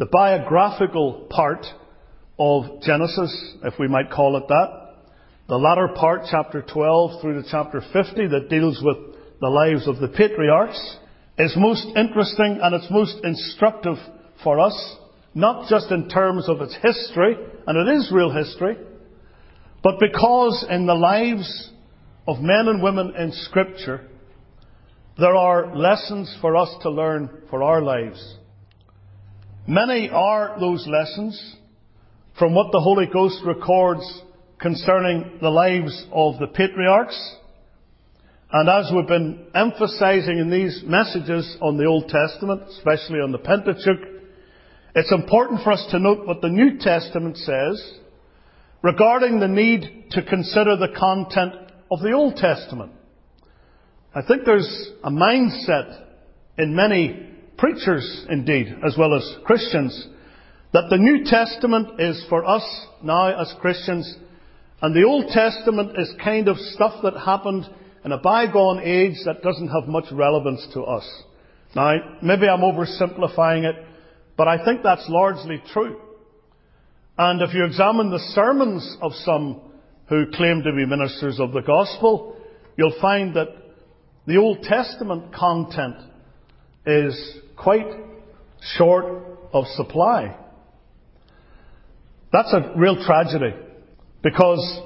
the biographical part of Genesis, if we might call it that. The latter part, chapter 12 through to chapter 50, that deals with the lives of the patriarchs, is most interesting and it's most instructive for us, not just in terms of its history, and it is real history, but because in the lives of men and women in Scripture, there are lessons for us to learn for our lives. Many are those lessons from what the Holy Ghost records concerning the lives of the patriarchs. And as we've been emphasizing in these messages on the Old Testament, especially on the Pentateuch, it's important for us to note what the New Testament says regarding the need to consider the content of the Old Testament. I think there's a mindset in many preachers, indeed, as well as Christians, that the New Testament is for us now as Christians, and the Old Testament is kind of stuff that happened in a bygone age that doesn't have much relevance to us. Now, maybe I'm oversimplifying it, but I think that's largely true. And if you examine the sermons of some who claim to be ministers of the gospel, you'll find that the Old Testament content is quite short of supply. That's a real tragedy, because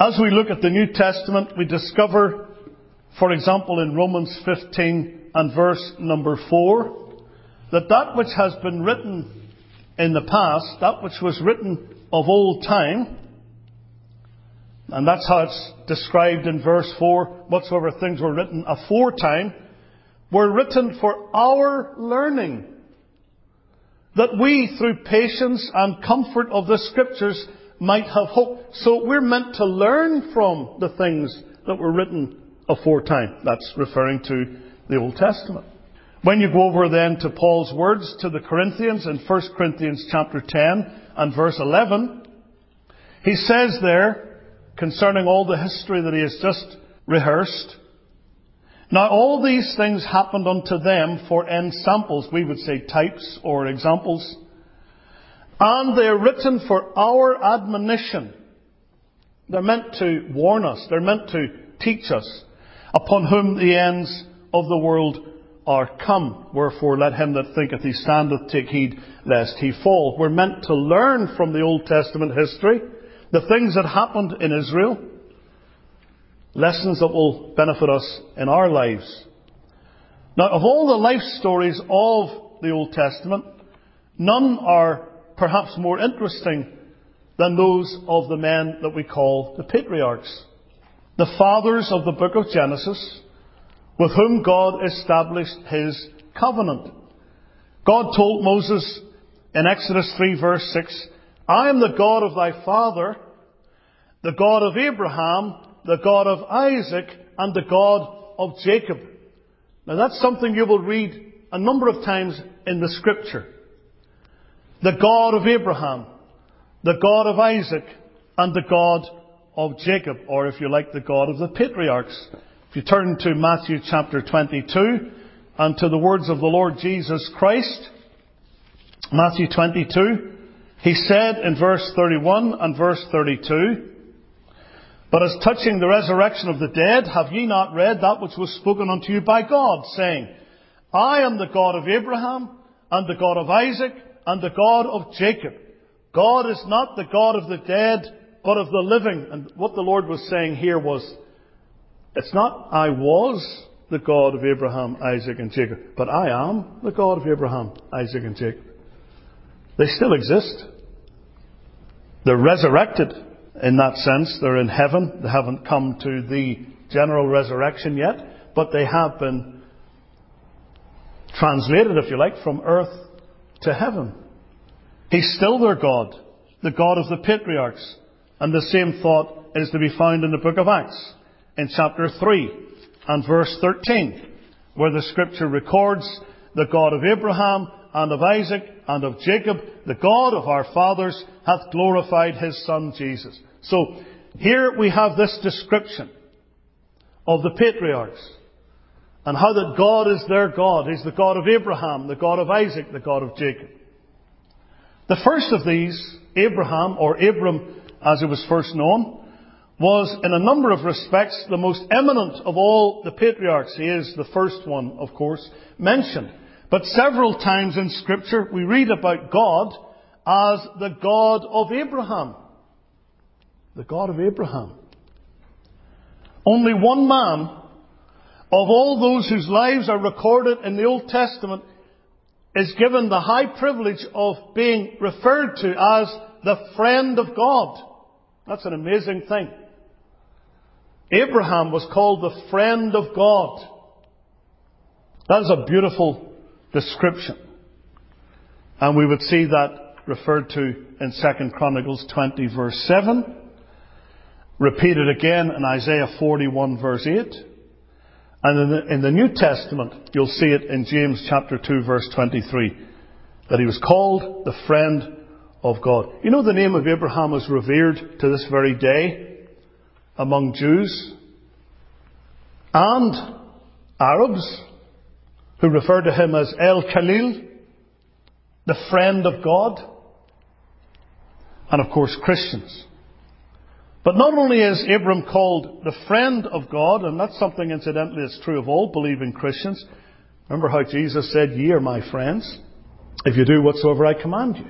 as we look at the New Testament, we discover, for example, in Romans 15 and verse number 4, that that which has been written in the past, that which was written of old time, and that's how it's described in verse 4, whatsoever things were written aforetime, were written for our learning, that we, through patience and comfort of the Scriptures, might have hope. So we're meant to learn from the things that were written aforetime. That's referring to the Old Testament. When you go over then to Paul's words to the Corinthians in 1 Corinthians chapter 10 and verse 11, he says there, concerning all the history that he has just rehearsed, now all these things happened unto them for ensamples, we would say types or examples, and they are written for our admonition. They're meant to warn us. They're meant to teach us. Upon whom the ends of the world are come. Wherefore let him that thinketh he standeth take heed lest he fall. We're meant to learn from the Old Testament history the things that happened in Israel. Lessons that will benefit us in our lives. Now, of all the life stories of the Old Testament, none are perhaps more interesting than those of the men that we call the patriarchs, the fathers of the book of Genesis, with whom God established his covenant. God told Moses in Exodus 3 verse 6, I am the God of thy father, the God of Abraham, the God of Isaac, and the God of Jacob. Now that's something you will read a number of times in the Scripture. The God of Abraham, the God of Isaac, and the God of Jacob, or if you like, the God of the patriarchs. If you turn to Matthew chapter 22 and to the words of the Lord Jesus Christ, Matthew 22, he said in verse 31 and verse 32, But as touching the resurrection of the dead, have ye not read that which was spoken unto you by God, saying, I am the God of Abraham, and the God of Isaac, and the God of Jacob. God is not the God of the dead, but of the living. And what the Lord was saying here was, it's not I was the God of Abraham, Isaac, and Jacob, but I am the God of Abraham, Isaac, and Jacob. They still exist. They're resurrected in that sense. They're in heaven. They haven't come to the general resurrection yet, but they have been translated, if you like, from earth to heaven. He's still their God, the God of the patriarchs. And the same thought is to be found in the book of Acts, in chapter 3 and verse 13, where the Scripture records the God of Abraham and of Isaac and of Jacob, the God of our fathers, hath glorified his Son Jesus. So here we have this description of the patriarchs, and how that God is their God. He's the God of Abraham, the God of Isaac, the God of Jacob. The first of these, Abraham, or Abram as he was first known, was in a number of respects the most eminent of all the patriarchs. He is the first one, of course, mentioned. But several times in Scripture we read about God as the God of Abraham. The God of Abraham. Only one man of all those whose lives are recorded in the Old Testament is given the high privilege of being referred to as the friend of God. That's an amazing thing. Abraham was called the friend of God. That is a beautiful description. And we would see that referred to in 2 Chronicles 20 verse 7. Repeated again in Isaiah 41 verse 8. And in the New Testament, you'll see it in James chapter 2 verse 23. That he was called the friend of God. You know, the name of Abraham is revered to this very day among Jews and Arabs, who refer to him as El Khalil, the friend of God, and of course Christians. But not only is Abram called the friend of God, and that's something incidentally that's true of all believing Christians. Remember how Jesus said, "Ye are my friends, if you do whatsoever I command you."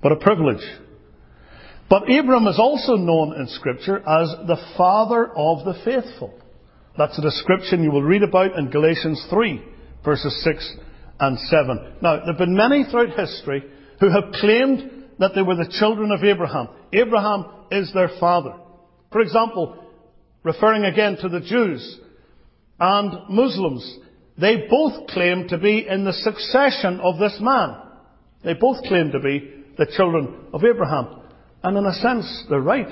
What a privilege. But Abram is also known in Scripture as the father of the faithful. That's a description you will read about in Galatians 3, verses 6 and 7. Now, there have been many throughout history who have claimed that they were the children of Abraham. Abraham is their father. For example, referring again to the Jews and Muslims, they both claim to be in the succession of this man. They both claim to be the children of Abraham. And in a sense, they're right.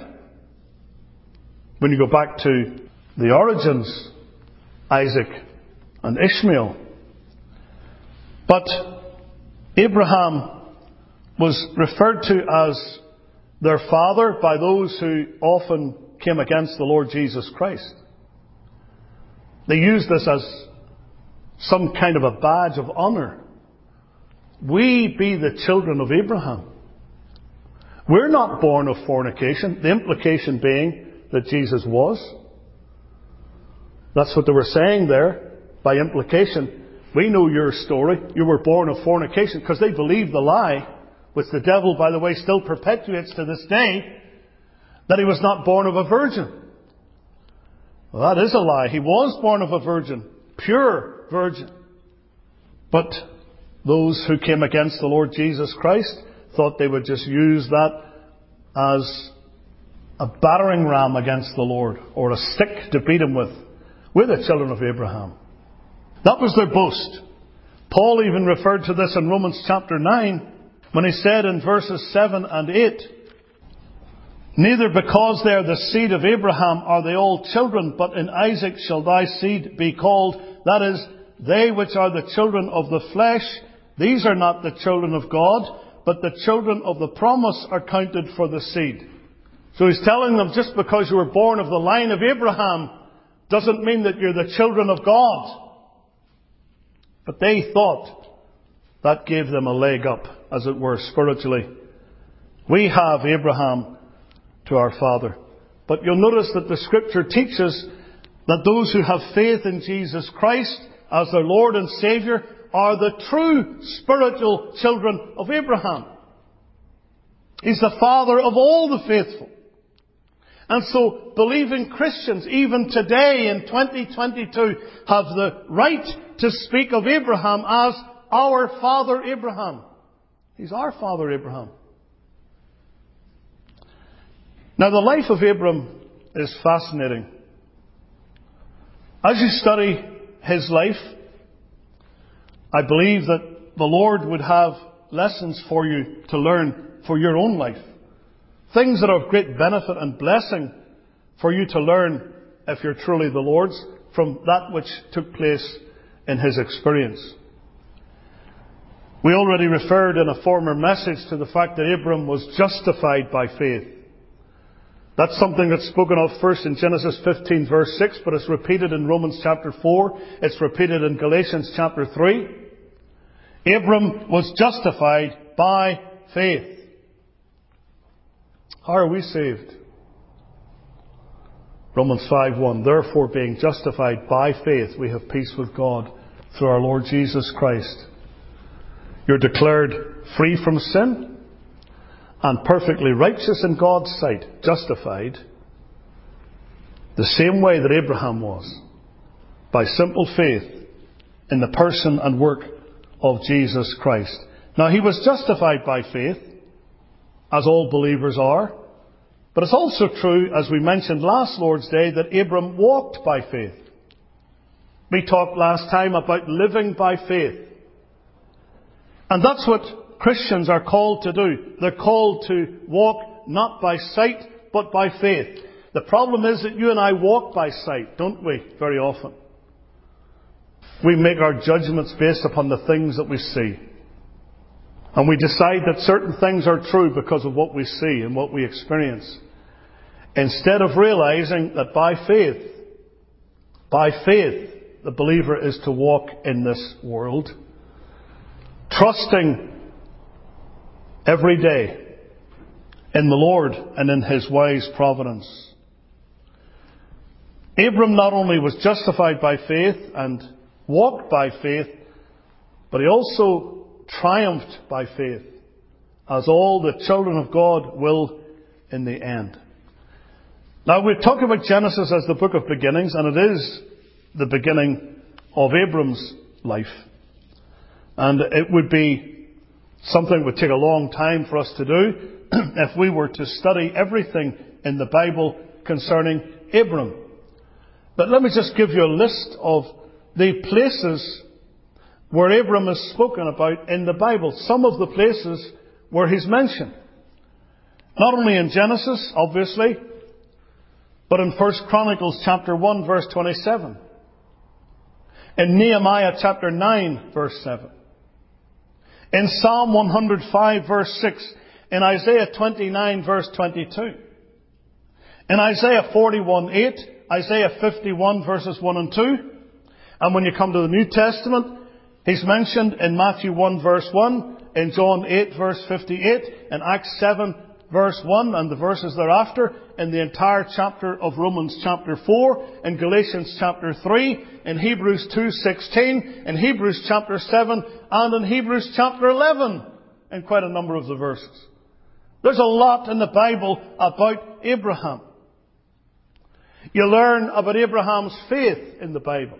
When you go back to the origins, Isaac and Ishmael. But Abraham was referred to as their father by those who often came against the Lord Jesus Christ. They used this as some kind of a badge of honour. We be the children of Abraham. We're not born of fornication, the implication being that Jesus was. That's what they were saying there, by implication. We know your story. You were born of fornication, because they believed the lie, which the devil, by the way, still perpetuates to this day, that he was not born of a virgin. Well, that is a lie. He was born of a virgin, pure virgin. But those who came against the Lord Jesus Christ thought they would just use that as a battering ram against the Lord, or a stick to beat him with. We're the children of Abraham. That was their boast. Paul even referred to this in Romans chapter 9, when he said in verses 7 and 8, "Neither because they are the seed of Abraham are they all children, but in Isaac shall thy seed be called. That is, they which are the children of the flesh, these are not the children of God, but the children of the promise are counted for the seed." So he's telling them, just because you were born of the line of Abraham doesn't mean that you're the children of God. But they thought that gave them a leg up, as it were, spiritually. We have Abraham to our father. But you'll notice that the Scripture teaches that those who have faith in Jesus Christ as their Lord and Saviour are the true spiritual children of Abraham. He's the father of all the faithful. And so believing Christians, even today in 2022, have the right to speak of Abraham as our father Abraham. He's our father Abraham. Now, the life of Abram is fascinating. As you study his life, I believe that the Lord would have lessons for you to learn for your own life. Things that are of great benefit and blessing for you to learn, if you're truly the Lord's, from that which took place in his experience. We already referred in a former message to the fact that Abram was justified by faith. That's something that's spoken of first in Genesis 15 verse 6, but it's repeated in Romans chapter 4. It's repeated in Galatians chapter 3. Abram was justified by faith. How are we saved? Romans 5:1. Therefore, being justified by faith, we have peace with God through our Lord Jesus Christ. You're declared free from sin and perfectly righteous in God's sight, justified, the same way that Abraham was, by simple faith in the person and work of Jesus Christ. Now, he was justified by faith, as all believers are, but it's also true, as we mentioned last Lord's Day, that Abram walked by faith. We talked last time about living by faith. And that's what Christians are called to do. They're called to walk not by sight, but by faith. The problem is that you and I walk by sight, don't we, very often. We make our judgments based upon the things that we see. And we decide that certain things are true because of what we see and what we experience, instead of realizing that by faith, the believer is to walk in this world, trusting every day in the Lord and in His wise providence. Abram not only was justified by faith and walked by faith, but he also triumphed by faith, as all the children of God will in the end. Now, we're talking about Genesis as the book of beginnings, and it is the beginning of Abram's life. And it would be something that would take a long time for us to do if we were to study everything in the Bible concerning Abram. But let me just give you a list of the places where Abram is spoken about in the Bible. Some of the places where he's mentioned. Not only in Genesis, obviously, but in 1 Chronicles chapter 1, verse 27. In Nehemiah chapter 9, verse 7. In Psalm 105, verse 6. In Isaiah 29, verse 22. In Isaiah 41, 8. Isaiah 51, verses 1 and 2. And when you come to the New Testament, he's mentioned in Matthew 1, verse 1, in John 8, verse 58, in Acts 7, verse 1, and the verses thereafter, in the entire chapter of Romans chapter 4, in Galatians chapter 3, in Hebrews 2:16, in Hebrews chapter 7, and in Hebrews chapter 11, in quite a number of the verses. There's a lot in the Bible about Abraham. You learn about Abraham's faith in the Bible.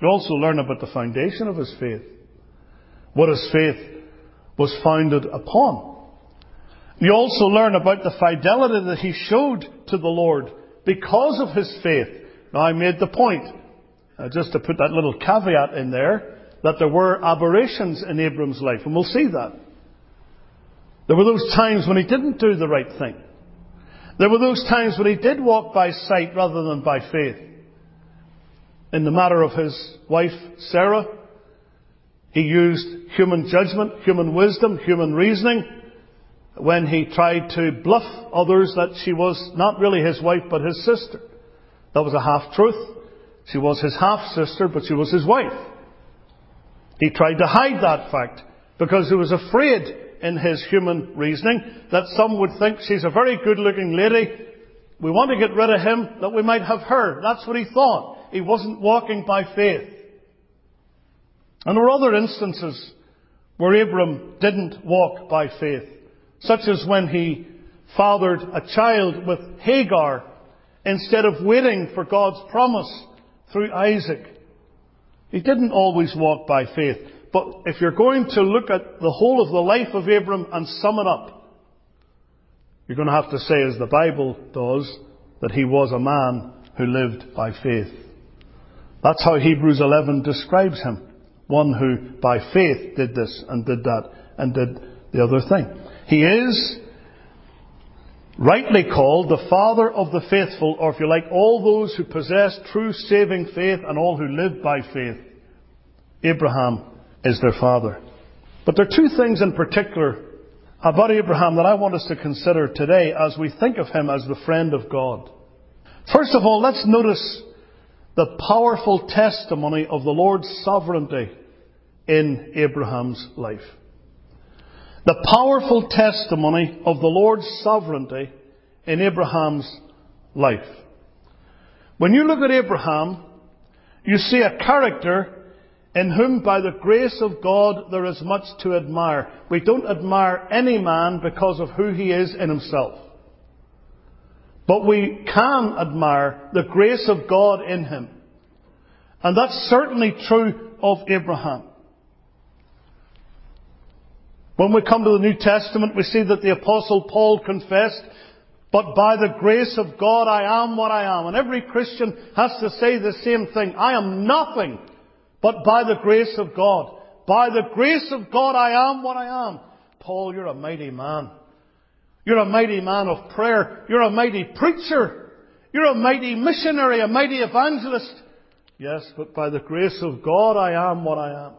You also learn about the foundation of his faith, what his faith was founded upon. You also learn about the fidelity that he showed to the Lord because of his faith. Now, I made the point, just to put that little caveat in there, that there were aberrations in Abram's life, and we'll see that. There were those times when he didn't do the right thing. There were those times when he did walk by sight rather than by faith. In the matter of his wife, Sarah, he used human judgment, human wisdom, human reasoning when he tried to bluff others that she was not really his wife but his sister. That was a half-truth. She was his half-sister, but she was his wife. He tried to hide that fact because he was afraid in his human reasoning that some would think she's a very good-looking lady. We want to get rid of him that we might have her. That's what he thought. He wasn't walking by faith. And there were other instances where Abram didn't walk by faith, such as when he fathered a child with Hagar instead of waiting for God's promise through Isaac. He didn't always walk by faith. But if you're going to look at the whole of the life of Abram and sum it up, you're going to have to say, as the Bible does, that he was a man who lived by faith. That's how Hebrews 11 describes him. One who by faith did this and did that and did the other thing. He is rightly called the father of the faithful, or if you like, all those who possess true saving faith and all who live by faith. Abraham is their father. But there are two things in particular about Abraham that I want us to consider today as we think of him as the friend of God. First of all, let's notice the powerful testimony of the Lord's sovereignty in Abraham's life. the powerful testimony of the Lord's sovereignty in Abraham's life. When you look at Abraham, you see a character in whom by the grace of God there is much to admire. We don't admire any man because of who he is in himself. But we can admire the grace of God in him. And that's certainly true of Abraham. When we come to the New Testament, we see that the Apostle Paul confessed, "But by the grace of God I am what I am." And every Christian has to say the same thing. I am nothing but by the grace of God. By the grace of God I am what I am. Paul, you're a mighty man. You're a mighty man of prayer. You're a mighty preacher. You're a mighty missionary, a mighty evangelist. Yes, but by the grace of God I am what I am.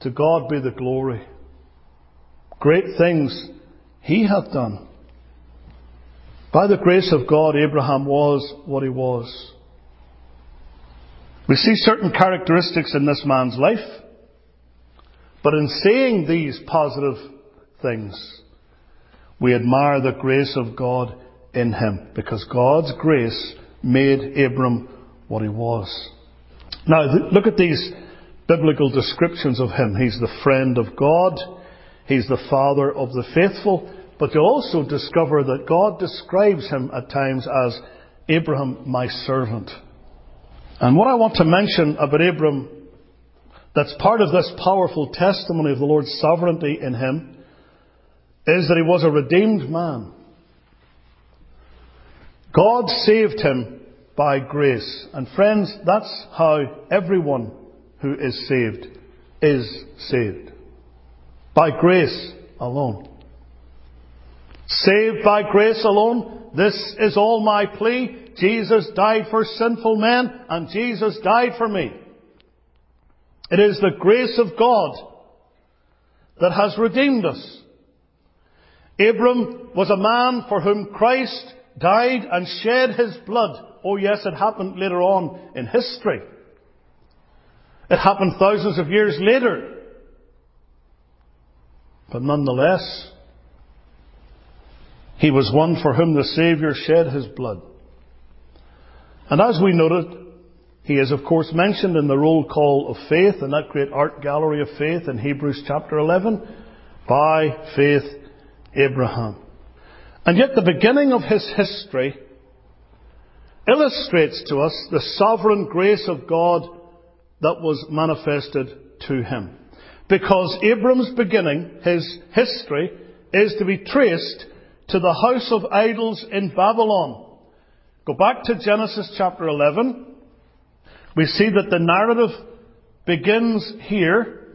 To God be the glory. Great things he hath done. By the grace of God, Abraham was what he was. We see certain characteristics in this man's life. But in saying these positive things, we admire the grace of God in him. Because God's grace made Abram what he was. Now, look at these biblical descriptions of him. He's the friend of God. He's the father of the faithful. But you'll also discover that God describes him at times as Abram, my servant. And what I want to mention about Abram that's part of this powerful testimony of the Lord's sovereignty in him is that he was a redeemed man. God saved him by grace. And friends, that's how everyone who is saved. By grace alone. Saved by grace alone. This is all my plea. Jesus died for sinful men, and Jesus died for me. It is the grace of God that has redeemed us. Abram was a man for whom Christ died and shed his blood. Oh yes, it happened later on in history. It happened thousands of years later. But nonetheless, he was one for whom the Saviour shed his blood. And as we noted, he is of course mentioned in the roll call of faith, in that great art gallery of faith in Hebrews chapter 11. By faith, Abraham. And yet the beginning of his history illustrates to us the sovereign grace of God that was manifested to him. Because Abram's beginning, his history, is to be traced to the house of idols in Babylon. Go back to Genesis chapter 11. We see that the narrative begins here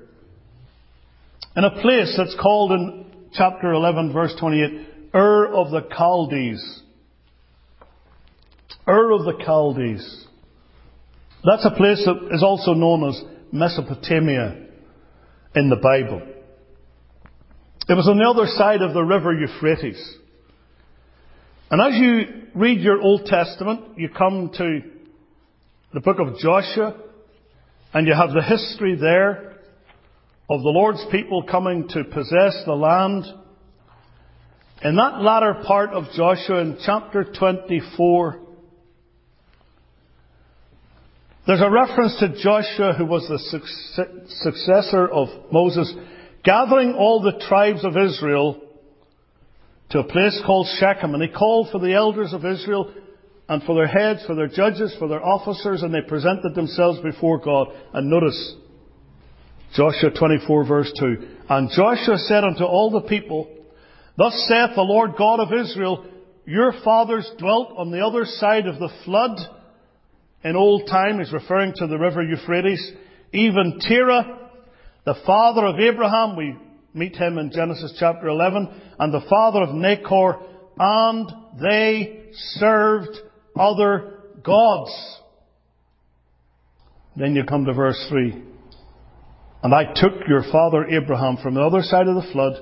in a place that's called in chapter 11 verse 28, Ur of the Chaldees. Ur of the Chaldees. That's a place that is also known as Mesopotamia in the Bible. It was on the other side of the river Euphrates. And as you read your Old Testament, you come to the book of Joshua, and you have the history there of the Lord's people coming to possess the land. In that latter part of Joshua, in chapter 24, there's a reference to Joshua, who was the successor of Moses, gathering all the tribes of Israel to a place called Shechem. And he called for the elders of Israel and for their heads, for their judges, for their officers, and they presented themselves before God. And notice, Joshua 24 verse 2. And Joshua said unto all the people, Thus saith the Lord God of Israel, Your fathers dwelt on the other side of the flood. In old time, he's referring to the river Euphrates. Even Terah, the father of Abraham, we meet him in Genesis chapter 11, and the father of Nahor, and they served other gods. Then you come to verse 3. And I took your father Abraham from the other side of the flood,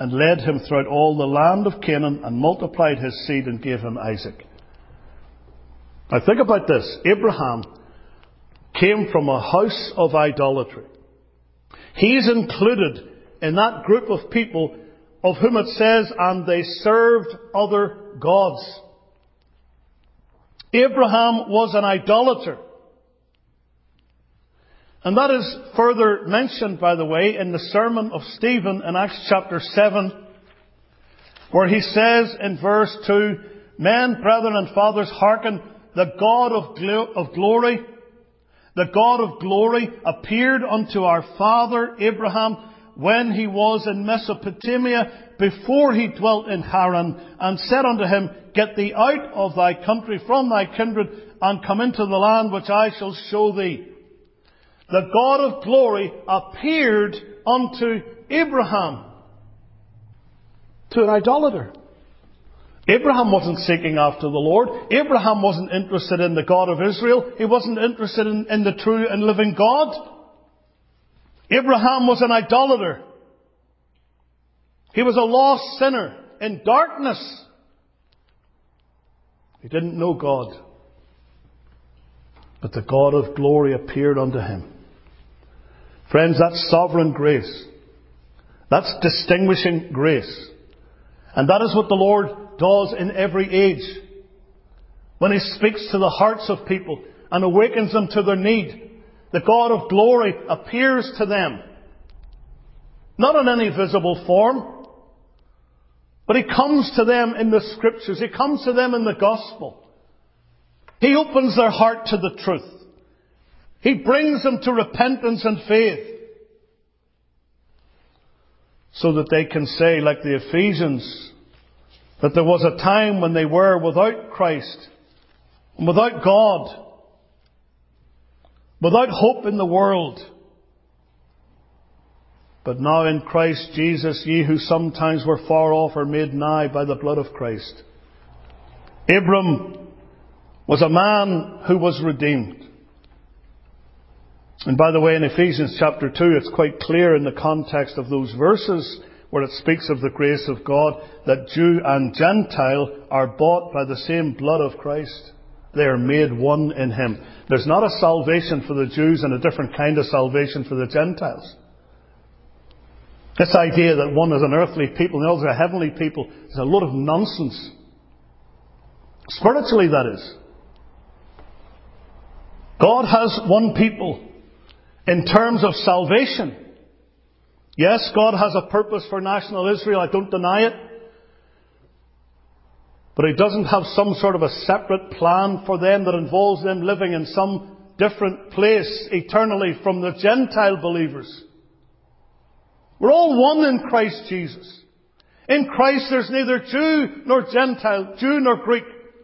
and led him throughout all the land of Canaan, and multiplied his seed, and gave him Isaac. Now think about this. Abraham came from a house of idolatry. He's included in that group of people of whom it says, and they served other gods. Abraham was an idolater. And that is further mentioned, by the way, in the sermon of Stephen in Acts chapter 7, where he says in verse 2, "Men, brethren and fathers, hearken, the God of glory, the God of glory appeared unto our father Abraham when he was in Mesopotamia, before he dwelt in Haran, and said unto him, Get thee out of thy country from thy kindred, and come into the land which I shall show thee." The God of glory appeared unto Abraham, to an idolater. Abraham wasn't seeking after the Lord. Abraham wasn't interested in the God of Israel. He wasn't interested in the true and living God. Abraham was an idolater. He was a lost sinner in darkness. He didn't know God. But the God of glory appeared unto him. Friends, that's sovereign grace. That's distinguishing grace. And that is what the Lord does in every age. When He speaks to the hearts of people and awakens them to their need, the God of glory appears to them. Not in any visible form, but He comes to them in the Scriptures. He comes to them in the Gospel. He opens their heart to the truth. He brings them to repentance and faith, so that they can say, like the Ephesians, that there was a time when they were without Christ, and without God, without hope in the world. But now in Christ Jesus, ye who sometimes were far off are made nigh by the blood of Christ. Abram was a man who was redeemed. And by the way, in Ephesians chapter 2, it's quite clear in the context of those verses where it speaks of the grace of God that Jew and Gentile are bought by the same blood of Christ. They are made one in Him. There's not a salvation for the Jews and a different kind of salvation for the Gentiles. This idea that one is an earthly people and the other is a heavenly people is a lot of nonsense. Spiritually, that is. God has one people in terms of salvation. Yes, God has a purpose for national Israel. I don't deny it. But He doesn't have some sort of a separate plan for them that involves them living in some different place eternally from the Gentile believers. We're all one in Christ Jesus. In Christ there's neither Jew nor Gentile, Jew nor Greek,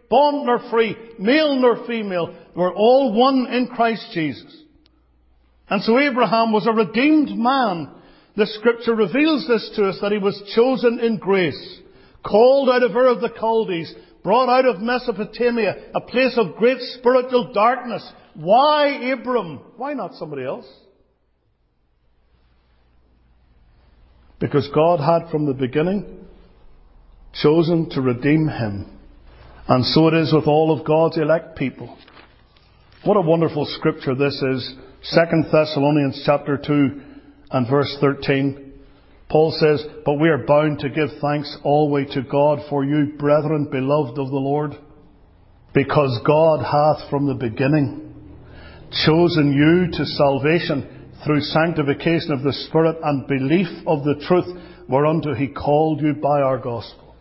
bond nor free, male nor female. We're all one in Christ Jesus. And so Abraham was a redeemed man. The Scripture reveals this to us, that he was chosen in grace, called out of Ur of the Chaldees, brought out of Mesopotamia, a place of great spiritual darkness. Why Abram? Why not somebody else? Because God had from the beginning chosen to redeem him. And so it is with all of God's elect people. What a wonderful Scripture this is. 2 Thessalonians chapter 2 and verse 13. Paul says, "But we are bound to give thanks always to God for you, brethren, beloved of the Lord, because God hath from the beginning chosen you to salvation through sanctification of the Spirit and belief of the truth, whereunto He called you by our gospel."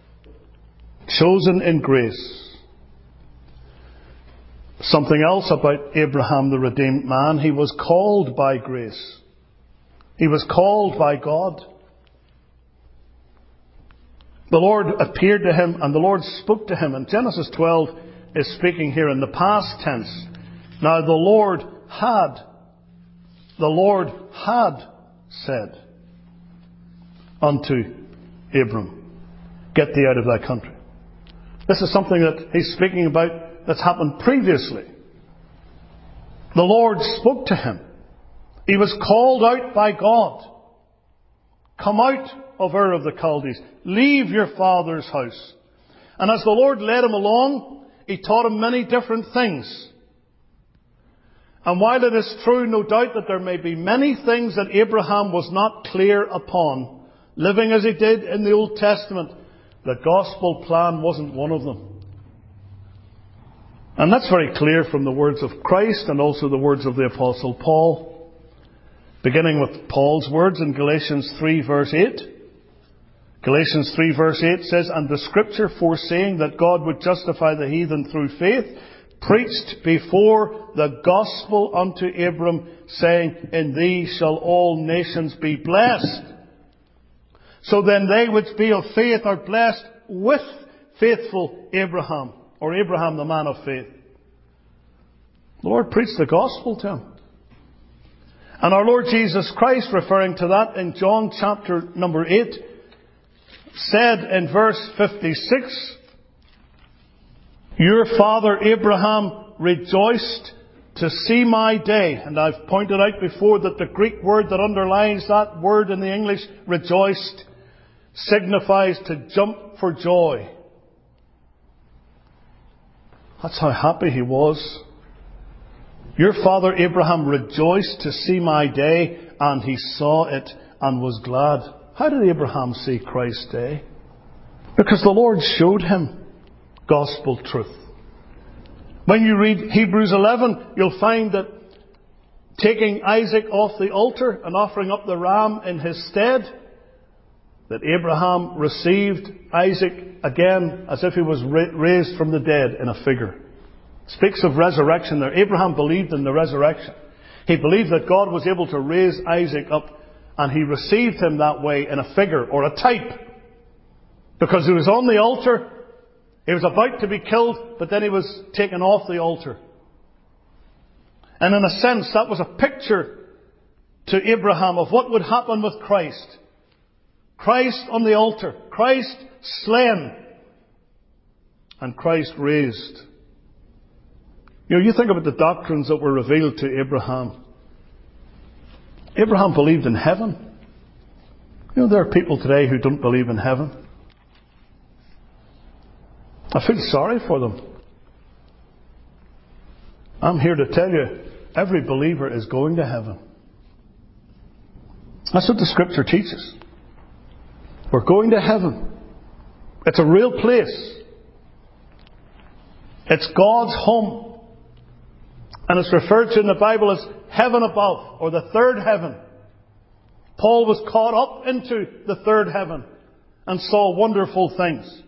Chosen in grace. Something else about Abraham the redeemed man. He was called by grace. He was called by God. The Lord appeared to him and the Lord spoke to him. And Genesis 12 is speaking here in the past tense. Now the Lord had said unto Abram, "Get thee out of thy country." This is something that he's speaking about that's happened previously. The Lord spoke to him. He was called out by God. "Come out of Ur of the Chaldees. Leave your father's house." And as the Lord led him along, He taught him many different things. And while it is true, no doubt, that there may be many things that Abraham was not clear upon, living as he did in the Old Testament, the gospel plan wasn't one of them. And that's very clear from the words of Christ and also the words of the Apostle Paul. Beginning with Paul's words in Galatians 3 verse 8. Galatians 3 verse 8 says, "And the Scripture foreseeing that God would justify the heathen through faith, preached before the gospel unto Abram, saying, In thee shall all nations be blessed. So then they which be of faith are blessed with faithful Abraham," or Abraham the man of faith. The Lord preached the gospel to him. And our Lord Jesus Christ, referring to that in John chapter number 8, said in verse 56, "Your father Abraham rejoiced to see my day." And I've pointed out before that the Greek word that underlines that word in the English, rejoiced, signifies to jump for joy. That's how happy he was. "Your father Abraham rejoiced to see my day, and he saw it and was glad." How did Abraham see Christ's day? Because the Lord showed him gospel truth. When you read Hebrews 11, you'll find that taking Isaac off the altar and offering up the ram in his stead, that Abraham received Isaac again as if he was raised from the dead in a figure. Speaks of resurrection there. Abraham believed in the resurrection. He believed that God was able to raise Isaac up, and he received him that way in a figure or a type. Because he was on the altar, he was about to be killed, but then he was taken off the altar. And in a sense, that was a picture to Abraham of what would happen with Christ. Christ on the altar. Christ slain. And Christ raised. You know, you think about the doctrines that were revealed to Abraham. Abraham believed in heaven. You know, there are people today who don't believe in heaven. I feel sorry for them. I'm here to tell you, every believer is going to heaven. That's what the Scripture teaches. We're going to heaven. It's a real place. It's God's home. And it's referred to in the Bible as heaven above, or the third heaven. Paul was caught up into the third heaven and saw wonderful things.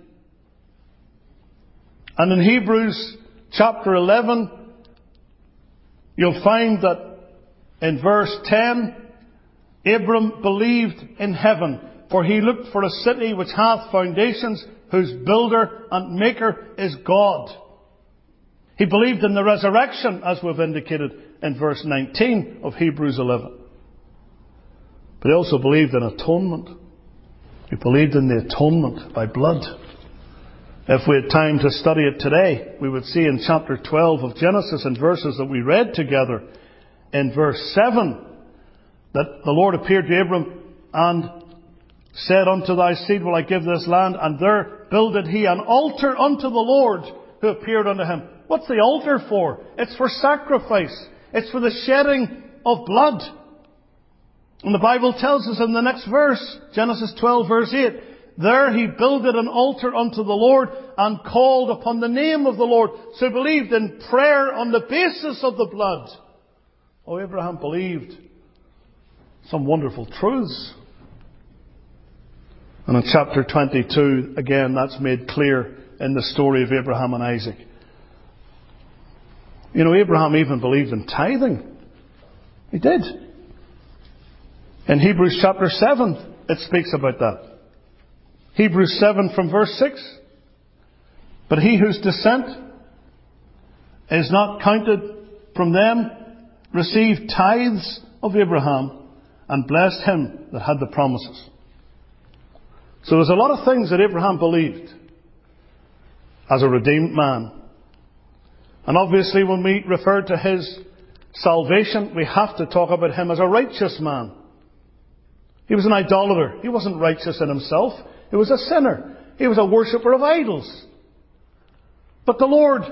And in Hebrews chapter 11, you'll find that in verse 10, Abram believed in heaven, for he looked for a city which hath foundations, whose builder and maker is God. He believed in the resurrection, as we've indicated in verse 19 of Hebrews 11. But he also believed in atonement. He believed in the atonement by blood. If we had time to study it today, we would see in chapter 12 of Genesis, and verses that we read together, in verse 7, that the Lord appeared to Abram and said, "Unto thy seed will I give this land," and there builded he an altar unto the Lord who appeared unto him. What's the altar for? It's for sacrifice. It's for the shedding of blood. And the Bible tells us in the next verse, Genesis 12 verse 8, "There he builded an altar unto the Lord, and called upon the name of the Lord." So he believed in prayer on the basis of the blood. Oh, Abraham believed some wonderful truths. And in chapter 22, again, that's made clear in the story of Abraham and Isaac. You know, Abraham even believed in tithing. He did. In Hebrews chapter 7, it speaks about that. Hebrews 7 from verse 6. "But he whose descent is not counted from them received tithes of Abraham, and blessed him that had the promises." So there's a lot of things that Abraham believed as a redeemed man. And obviously when we refer to his salvation, we have to talk about him as a righteous man. He was an idolater. He wasn't righteous in himself. He was a sinner. He was a worshipper of idols. But the Lord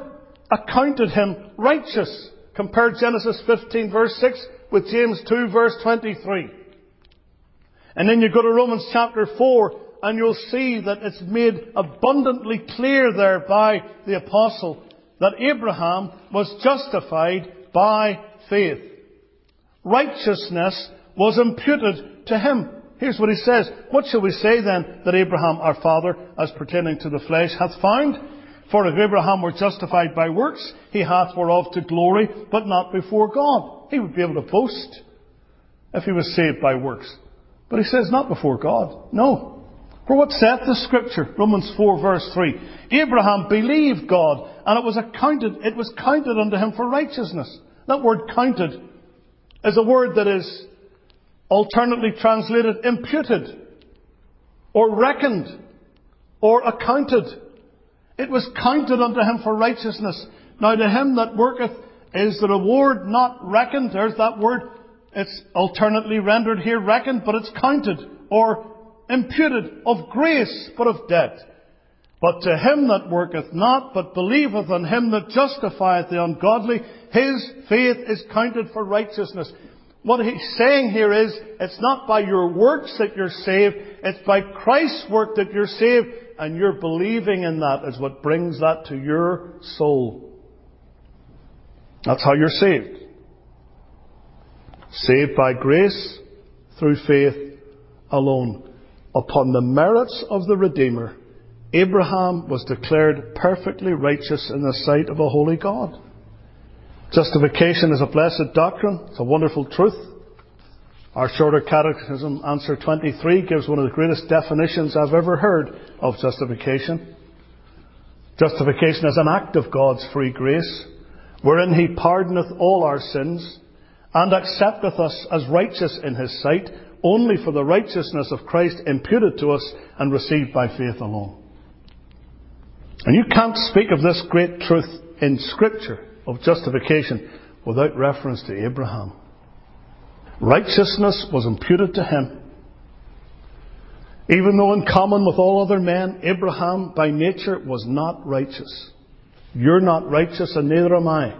accounted him righteous Compare Genesis 15 verse 6 with James 2 verse 23. And then you go to Romans chapter 4 and you'll see that it's made abundantly clear there by the apostle that Abraham was justified by faith. Righteousness was imputed to him. Here's what he says. What shall we say then that Abraham our father, as pertaining to the flesh, hath found? For if Abraham were justified by works, he hath whereof to glory, but not before God. He would be able to boast if he was saved by works. But he says not before God. No. For what saith the Scripture? Romans 4 verse 3. Abraham believed God, and it was counted unto him for righteousness. That word counted is a word that is alternately translated imputed, or reckoned, or accounted. It was counted unto him for righteousness. Now to him that worketh is the reward not reckoned. There's that word. It's alternately rendered here reckoned, but it's counted, or imputed, of grace, but of debt. But to him that worketh not, but believeth on him that justifieth the ungodly, his faith is counted for righteousness. What he's saying here is, it's not by your works that you're saved, it's by Christ's work that you're saved, and your believing in that is what brings that to your soul. That's how you're saved. Saved by grace, through faith alone. Upon the merits of the Redeemer, Abraham was declared perfectly righteous in the sight of a holy God. Justification is a blessed doctrine. It's a wonderful truth. Our Shorter Catechism, Answer 23, gives one of the greatest definitions I've ever heard of justification. Justification is an act of God's free grace, wherein He pardoneth all our sins, and accepteth us as righteous in His sight, only for the righteousness of Christ imputed to us and received by faith alone. And you can't speak of this great truth in Scripture, of justification, without reference to Abraham. Righteousness was imputed to him. Even though in common with all other men, Abraham by nature was not righteous. You're not righteous, and neither am I.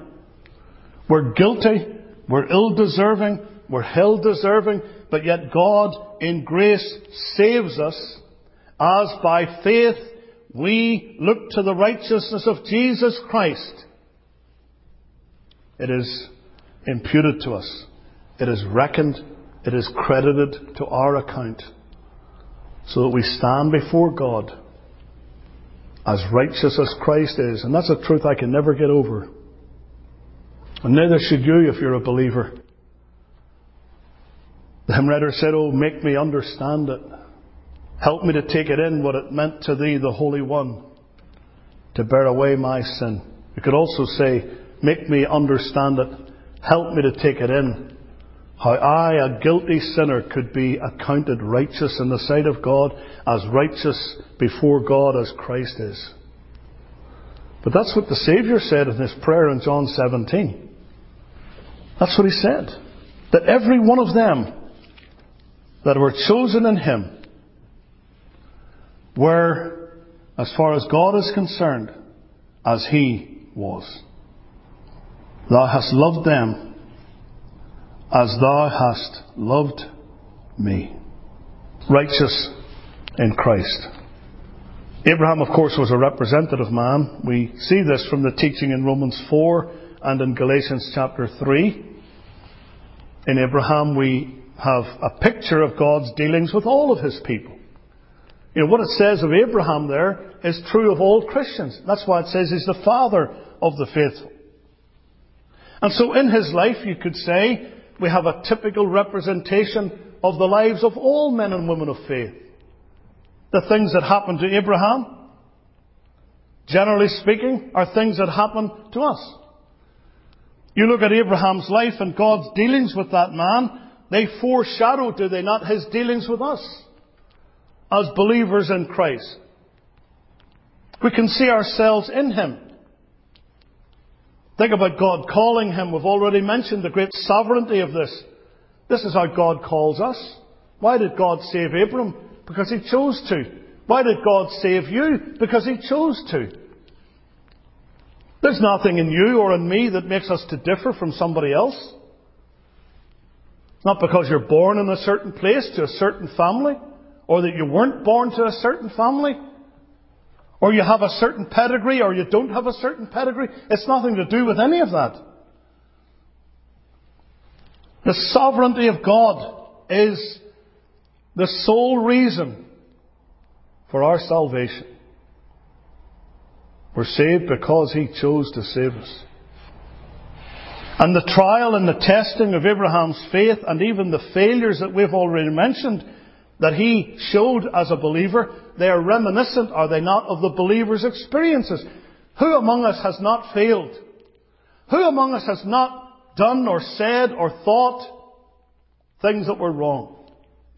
We're guilty, we're ill-deserving, we're hell-deserving, but yet God in grace saves us, as by faith we look to the righteousness of Jesus Christ. It is imputed to us. It is reckoned. It is credited to our account. So that we stand before God as righteous as Christ is. And that's a truth I can never get over. And neither should you if you're a believer. The hymn writer said, "Oh, make me understand it. Help me to take it in what it meant to Thee, the Holy One, to bear away my sin." You could also say, "Make me understand it. Help me to take it in. How I, a guilty sinner, could be accounted righteous in the sight of God, as righteous before God as Christ is." But that's what the Saviour said in His prayer in John 17. That's what He said. That every one of them that were chosen in Him were, as far as God is concerned, as He was. Thou hast loved them as Thou hast loved me. Righteous in Christ. Abraham, of course, was a representative man. We see this from the teaching in Romans 4 and in Galatians chapter 3. In Abraham we have a picture of God's dealings with all of His people. You know, what it says of Abraham there is true of all Christians. That's why it says he's the father of the faithful. And so in his life, you could say, we have a typical representation of the lives of all men and women of faith. The things that happened to Abraham, generally speaking, are things that happen to us. You look at Abraham's life and God's dealings with that man, they foreshadow, do they not, His dealings with us as believers in Christ. We can see ourselves in him. Think about God calling him. We've already mentioned the great sovereignty of this. This is how God calls us. Why did God save Abram? Because He chose to. Why did God save you? Because He chose to. There's nothing in you or in me that makes us to differ from somebody else. Not because you're born in a certain place to a certain family, or that you weren't born to a certain family, or you have a certain pedigree, or you don't have a certain pedigree. It's nothing to do with any of that. The sovereignty of God is the sole reason for our salvation. We're saved because He chose to save us. And the trial and the testing of Abraham's faith, and even the failures that we've already mentioned that he showed as a believer, they are reminiscent, are they not, of the believer's experiences. Who among us has not failed? Who among us has not done or said or thought things that were wrong,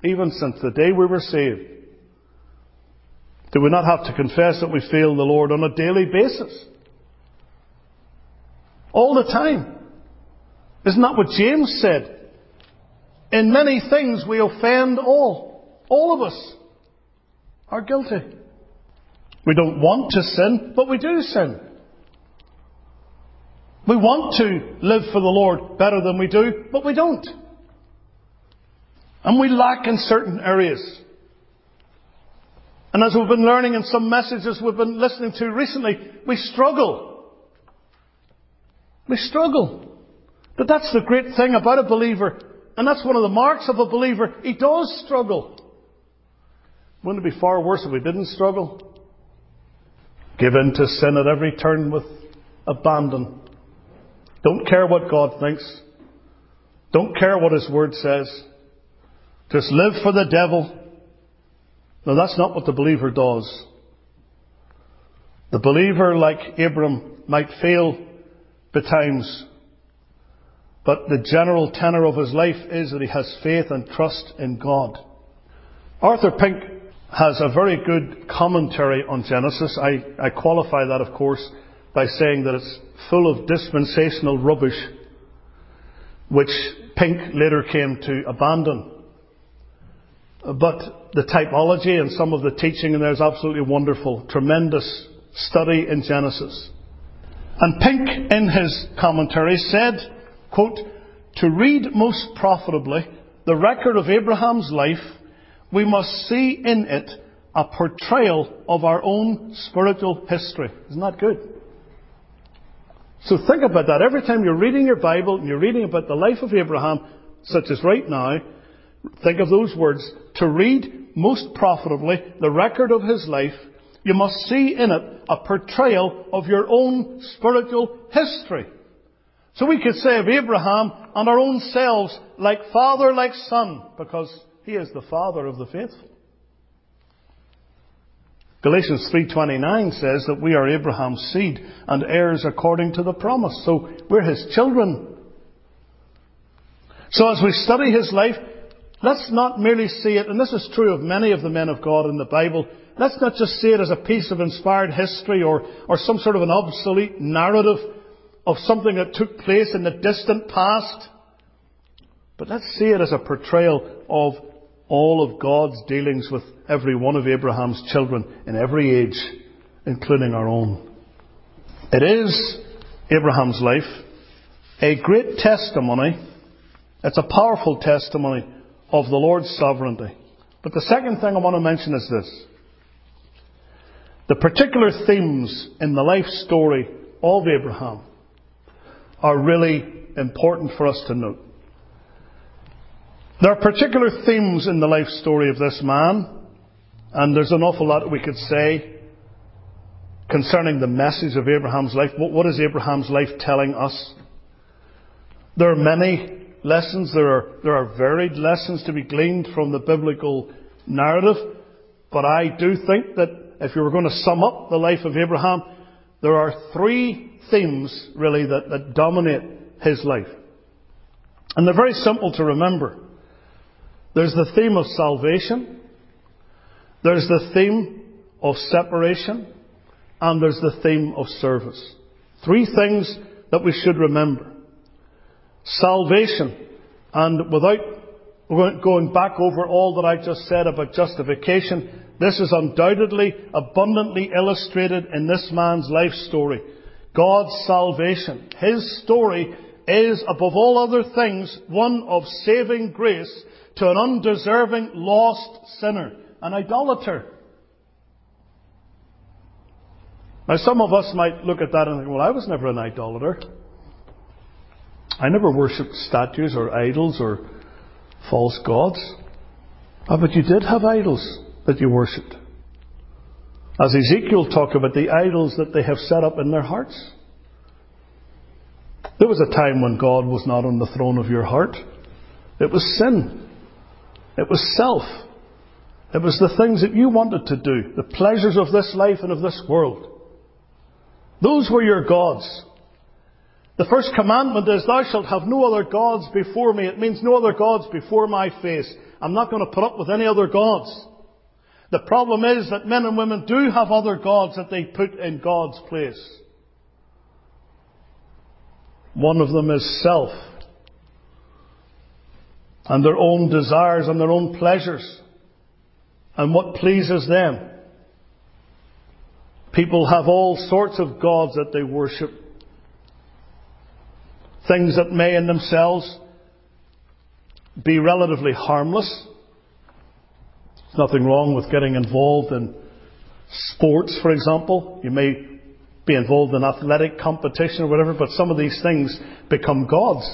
even since the day we were saved? Do we not have to confess that we fail the Lord on a daily basis? All the time. Isn't that what James said? In many things we offend all. All of us are guilty. We don't want to sin, but we do sin. We want to live for the Lord better than we do, but we don't. And we lack in certain areas. And as we've been learning in some messages we've been listening to recently, we struggle. We struggle. But that's the great thing about a believer. And that's one of the marks of a believer. He does struggle. Wouldn't it be far worse if we didn't struggle? Give in to sin at every turn with abandon. Don't care what God thinks. Don't care what His Word says. Just live for the devil. Now that's not what the believer does. The believer, like Abram, might fail betimes, but the general tenor of his life is that he has faith and trust in God. Arthur Pink has a very good commentary on Genesis. I qualify that, of course, by saying that it's full of dispensational rubbish, which Pink later came to abandon. But the typology and some of the teaching in there is absolutely wonderful. Tremendous study in Genesis. And Pink, in his commentary, said, quote, "To read most profitably the record of Abraham's life, we must see in it a portrayal of our own spiritual history." Isn't that good? So think about that. Every time you're reading your Bible and you're reading about the life of Abraham, such as right now, think of those words, "To read most profitably the record of his life, you must see in it a portrayal of your own spiritual history." So we could say of Abraham and our own selves, like father, like son, because he is the father of the faithful. Galatians 3:29 says that we are Abraham's seed and heirs according to the promise. So we're his children. So as we study his life, let's not merely see it, and this is true of many of the men of God in the Bible, let's not just see it as a piece of inspired history or some sort of an obsolete narrative of something that took place in the distant past. But let's see it as a portrayal of all of God's dealings with every one of Abraham's children in every age, including our own. It is, Abraham's life, a great testimony. It's a powerful testimony of the Lord's sovereignty. But the second thing I want to mention is this. The particular themes in the life story of Abraham are really important for us to note. There are particular themes in the life story of this man, and there's an awful lot we could say concerning the message of Abraham's life. What is Abraham's life telling us? There are many lessons. There are varied lessons to be gleaned from the biblical narrative. But I do think that if you were going to sum up the life of Abraham, there are three themes really that dominate his life. And they're very simple to remember. There's the theme of salvation. There's the theme of separation. And there's the theme of service. Three things that we should remember. Salvation, and without going back over all that I just said about justification, this is undoubtedly abundantly illustrated in this man's life story. God's salvation. His story is, above all other things, one of saving grace to an undeserving, lost sinner, an idolater. Now, some of us might look at that and think, well, I was never an idolater. I never worshipped statues or idols or false gods. Oh, but you did have idols that you worshipped. As Ezekiel talked about the idols that they have set up in their hearts. There was a time when God was not on the throne of your heart. It was sin. It was self. It was the things that you wanted to do. The pleasures of this life and of this world. Those were your gods. The first commandment is, thou shalt have no other gods before me. It means no other gods before my face. I'm not going to put up with any other gods. The problem is that men and women do have other gods that they put in God's place. One of them is self. And their own desires and their own pleasures. And what pleases them. People have all sorts of gods that they worship. Things that may in themselves be relatively harmless. There's nothing wrong with getting involved in sports, for example. You may be involved in athletic competition or whatever, but some of these things become gods.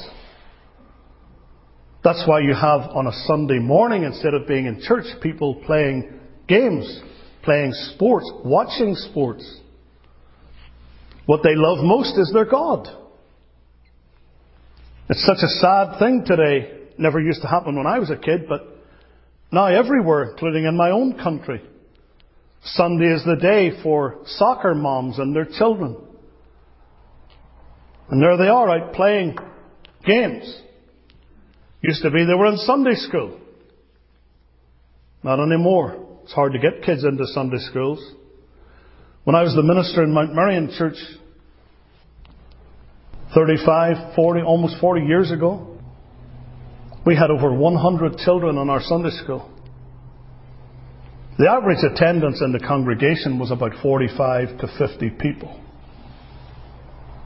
That's why you have on a Sunday morning, instead of being in church, people playing games, playing sports, watching sports. What they love most is their God. It's such a sad thing today. Never used to happen when I was a kid, but now everywhere, including in my own country, Sunday is the day for soccer moms and their children. And there they are out playing games. Used to be they were in Sunday school. Not anymore. It's hard to get kids into Sunday schools. When I was the minister in Mount Marion Church 35, 40, almost 40 years ago, we had over 100 children in our Sunday school. The average attendance in the congregation was about 45 to 50 people.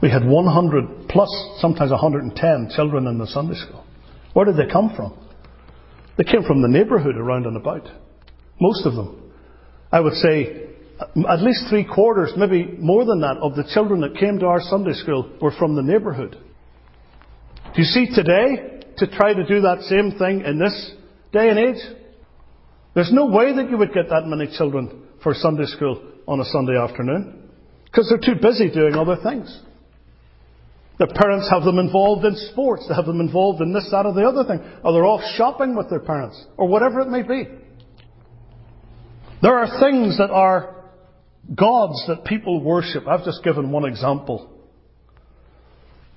We had 100 plus, sometimes 110 children in the Sunday school. Where did they come from? They came from the neighbourhood around and about. Most of them. I would say at least 3/4, maybe more than that, of the children that came to our Sunday school were from the neighbourhood. Do you see today, to try to do that same thing in this day and age? There's no way that you would get that many children for Sunday school on a Sunday afternoon. Because they're too busy doing other things. Their parents have them involved in sports. They have them involved in this, that or the other thing. Or they're off shopping with their parents. Or whatever it may be. There are things that are gods that people worship. I've just given one example.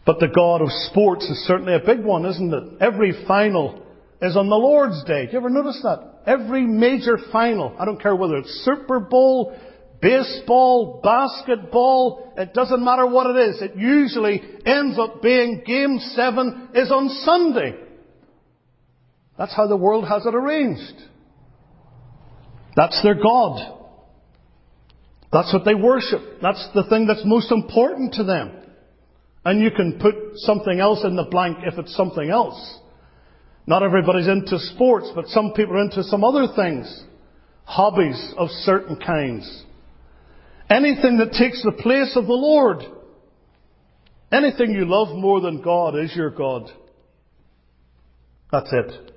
But the god of sports is certainly a big one, isn't it? Every final is on the Lord's Day. Do you ever notice that? Every major final. I don't care whether it's Super Bowl, baseball, basketball, it doesn't matter what it is. It usually ends up being Game 7 is on Sunday. That's how the world has it arranged. That's their god. That's what they worship. That's the thing that's most important to them. And you can put something else in the blank if it's something else. Not everybody's into sports, but some people are into some other things. Hobbies of certain kinds. Anything that takes the place of the Lord. Anything you love more than God is your God. That's it.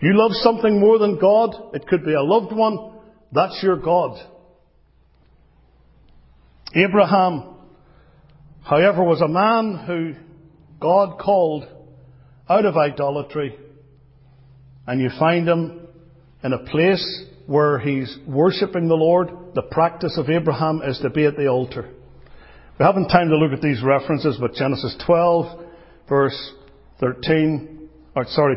You love something more than God, it could be a loved one, that's your God. Abraham, however, was a man who God called out of idolatry. And you find him in a place where he's worshipping the Lord. The practice of Abraham is to be at the altar. We haven't time to look at these references, but Genesis 12, verse 13,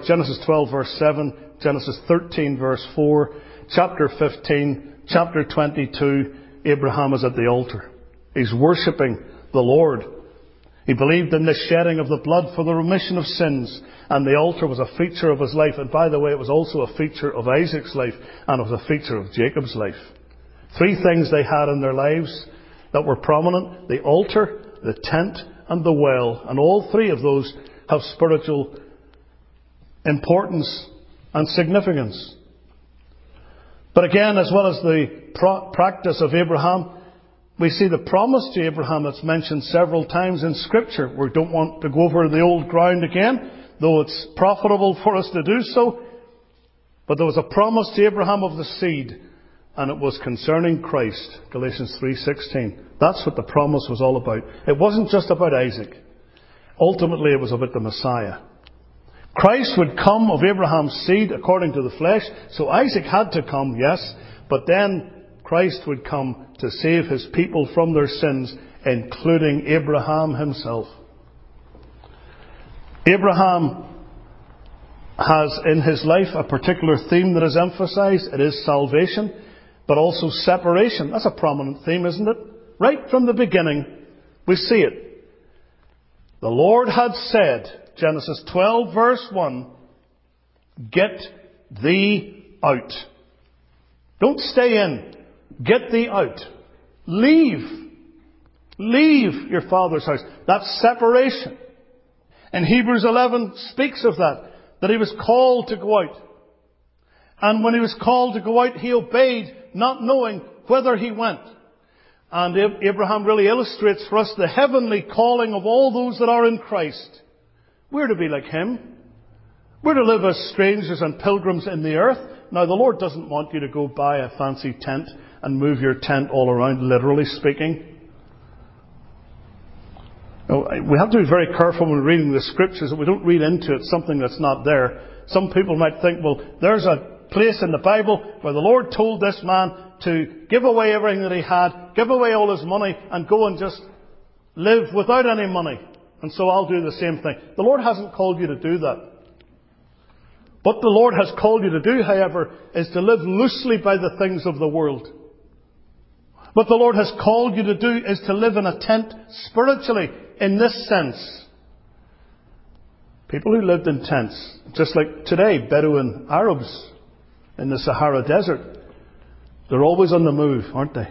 Genesis 12, verse 7, Genesis 13, verse 4, chapter 15, chapter 22, Abraham is at the altar. He's worshipping the Lord. He believed in the shedding of the blood for the remission of sins. And the altar was a feature of his life. And by the way, it was also a feature of Isaac's life. And it was a feature of Jacob's life. Three things they had in their lives that were prominent. The altar, the tent, and the well. And all three of those have spiritual importance and significance. But again, as well as the practice of Abraham, we see the promise to Abraham that's mentioned several times in Scripture. We don't want to go over the old ground again, though it's profitable for us to do so. But there was a promise to Abraham of the seed, and it was concerning Christ, Galatians 3:16. That's what the promise was all about. It wasn't just about Isaac. Ultimately, it was about the Messiah. Christ would come of Abraham's seed according to the flesh. So Isaac had to come, yes, but then Christ would come to save his people from their sins, including Abraham himself. Abraham has in his life a particular theme that is emphasized. It is salvation, but also separation. That's a prominent theme, isn't it? Right from the beginning, we see it. The Lord had said, Genesis 12 verse 1, "Get thee out." Don't stay in. Get thee out. Leave. Leave your father's house. That's separation. And Hebrews 11 speaks of that he was called to go out. And when he was called to go out, he obeyed, not knowing whither he went. And Abraham really illustrates for us the heavenly calling of all those that are in Christ. We're to be like him. We're to live as strangers and pilgrims in the earth. Now, the Lord doesn't want you to go buy a fancy tent and move your tent all around, literally speaking. Now, we have to be very careful when we're reading the Scriptures that we don't read into it something that's not there. Some people might think, well, there's a place in the Bible where the Lord told this man to give away everything that he had, give away all his money, and go and just live without any money. And so I'll do the same thing. The Lord hasn't called you to do that. What the Lord has called you to do, however, is to live loosely by the things of the world. What the Lord has called you to do is to live in a tent spiritually, in this sense. People who lived in tents, just like today, Bedouin Arabs in the Sahara Desert, they're always on the move, aren't they?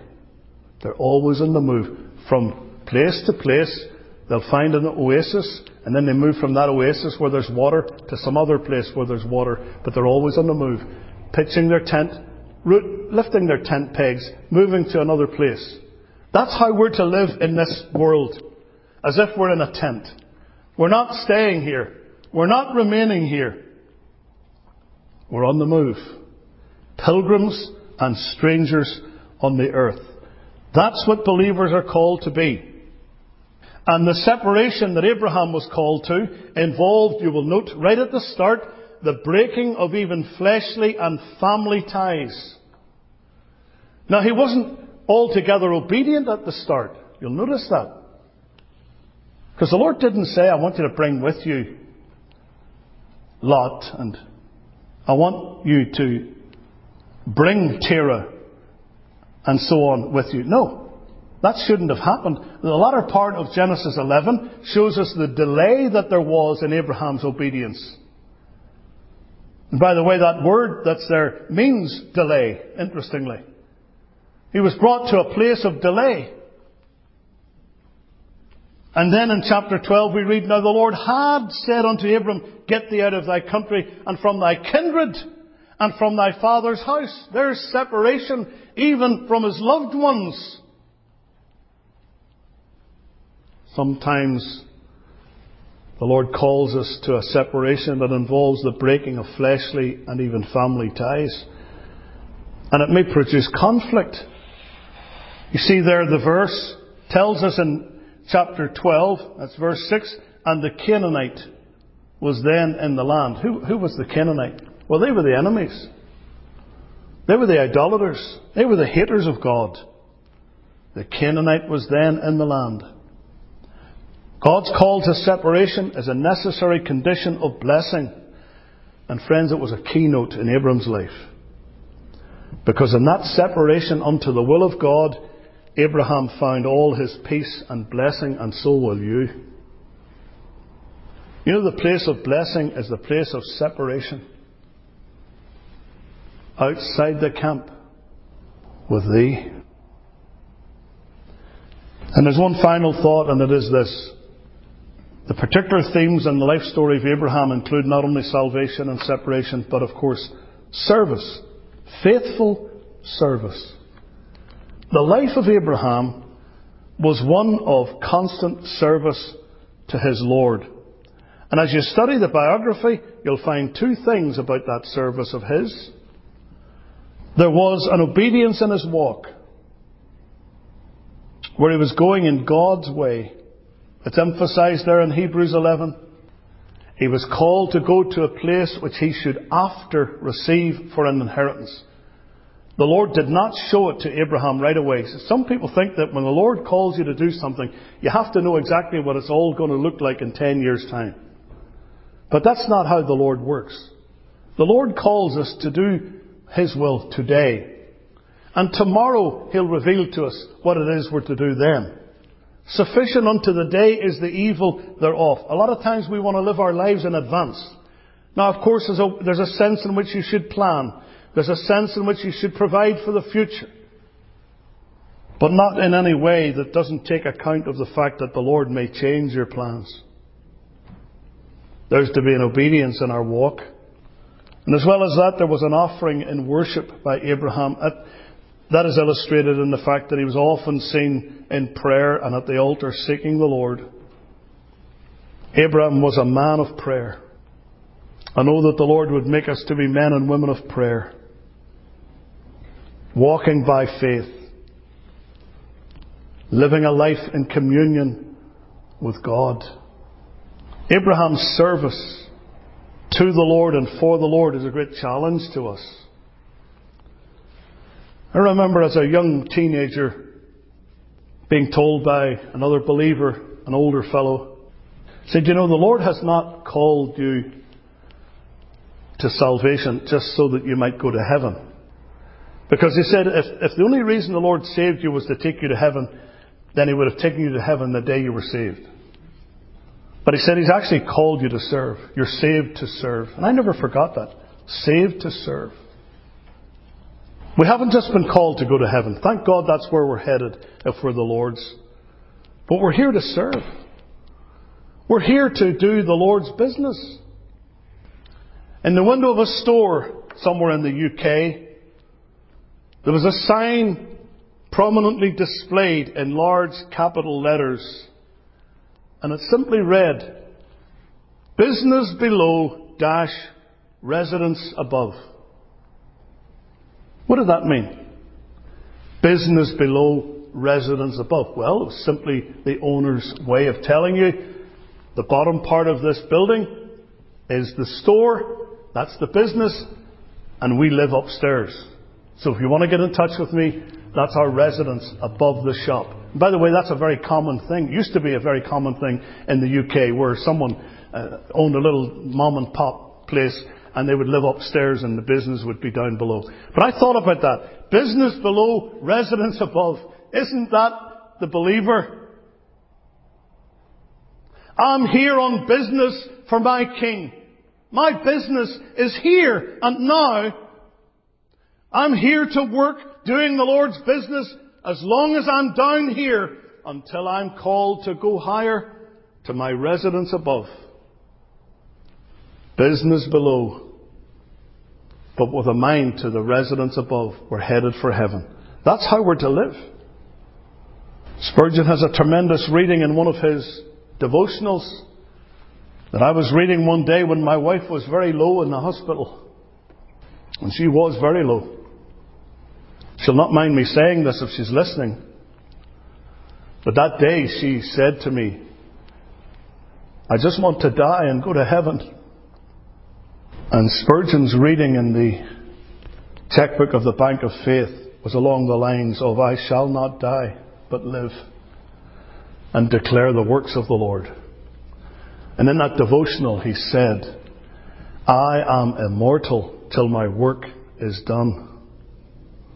They're always on the move. From place to place, they'll find an oasis, and then they move from that oasis where there's water to some other place where there's water. But they're always on the move, pitching their tent, lifting their tent pegs, moving to another place. That's how we're to live in this world, as if we're in a tent. We're not staying here. We're not remaining here. We're on the move. Pilgrims and strangers on the earth. That's what believers are called to be. And the separation that Abraham was called to involved, you will note, right at the start, the breaking of even fleshly and family ties. Now, he wasn't altogether obedient at the start. You'll notice that. Because the Lord didn't say, I want you to bring with you Lot, and I want you to bring Terah, and so on with you. No. That shouldn't have happened. The latter part of Genesis 11 shows us the delay that there was in Abraham's obedience. And by the way, that word that's there means delay, interestingly. He was brought to a place of delay. And then in chapter 12 we read, Now the Lord had said unto Abram, Get thee out of thy country, and from thy kindred, and from thy father's house. There's separation even from his loved ones. Sometimes the Lord calls us to a separation that involves the breaking of fleshly and even family ties. And it may produce conflict. You see there the verse tells us in chapter 12, that's verse 6, and the Canaanite was then in the land. Who was the Canaanite? Well, they were the enemies. They were the idolaters. They were the haters of God. The Canaanite was then in the land. God's call to separation is a necessary condition of blessing. And friends, it was a keynote in Abram's life. Because in that separation unto the will of God, Abraham found all his peace and blessing, and so will you. You know, the place of blessing is the place of separation. Outside the camp with thee. And there's one final thought, and it is this. The particular themes in the life story of Abraham include not only salvation and separation, but of course, service. Faithful service. The life of Abraham was one of constant service to his Lord. And as you study the biography, you'll find two things about that service of his. There was an obedience in his walk, where he was going in God's way. It's emphasized there in Hebrews 11. He was called to go to a place which he should after receive for an inheritance. The Lord did not show it to Abraham right away. So some people think that when the Lord calls you to do something, you have to know exactly what it's all going to look like in 10 years' time. But that's not how the Lord works. The Lord calls us to do His will today. And tomorrow He'll reveal to us what it is we're to do then. Sufficient unto the day is the evil thereof. A lot of times we want to live our lives in advance. Now, of course, there's a sense in which you should plan. There's a sense in which you should provide for the future. But not in any way that doesn't take account of the fact that the Lord may change your plans. There's to be an obedience in our walk. And as well as that, there was an offering in worship by Abraham. That is illustrated in the fact that he was often seen in prayer and at the altar seeking the Lord. Abraham was a man of prayer. I know that the Lord would make us to be men and women of prayer, walking by faith, living a life in communion with God. Abraham's service to the Lord and for the Lord is a great challenge to us. I remember as a young teenager being told by another believer, an older fellow, said, you know, the Lord has not called you to salvation just so that you might go to heaven. Because he said, if the only reason the Lord saved you was to take you to heaven, then He would have taken you to heaven the day you were saved. But he said He's actually called you to serve. You're saved to serve. And I never forgot that. Saved to serve. We haven't just been called to go to heaven. Thank God that's where we're headed if we're the Lord's. But we're here to serve. We're here to do the Lord's business. In the window of a store somewhere in the UK, there was a sign prominently displayed in large capital letters. And it simply read, "Business below - residence above." What did that mean? Business below, residence above. Well, it was simply the owner's way of telling you the bottom part of this building is the store. That's the business. And we live upstairs. So if you want to get in touch with me, that's our residence above the shop. And by the way, that's a very common thing. It used to be a very common thing in the UK where someone owned a little mom and pop place, and they would live upstairs and the business would be down below. But I thought about that. Business below, residence above. Isn't that the believer? I'm here on business for my King. My business is here and now. I'm here to work doing the Lord's business as long as I'm down here until I'm called to go higher to my residence above. Business below, but with a mind to the residence above. We're headed for heaven. That's how we're to live. Spurgeon has a tremendous reading in one of his devotionals that I was reading one day when my wife was very low in the hospital. And she was very low. She'll not mind me saying this if she's listening. But that day she said to me, "I just want to die and go to heaven." And Spurgeon's reading in the checkbook of the Bank of Faith was along the lines of, "I shall not die, but live and declare the works of the Lord." And in that devotional he said, "I am immortal till my work is done."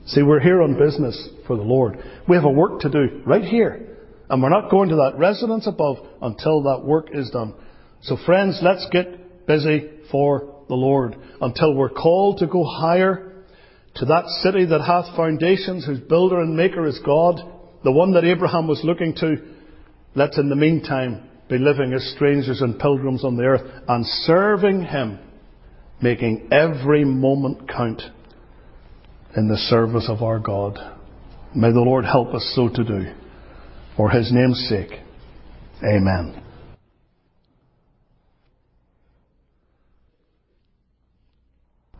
See, we're here on business for the Lord. We have a work to do right here. And we're not going to that residence above until that work is done. So friends, let's get busy for the Lord, until we're called to go higher to that city that hath foundations, whose builder and maker is God, The one that Abraham was looking to, let's in the meantime be living as strangers and pilgrims on the earth and serving him, making every moment count in the service of our God. May the Lord help us so to do, for his name's sake. Amen.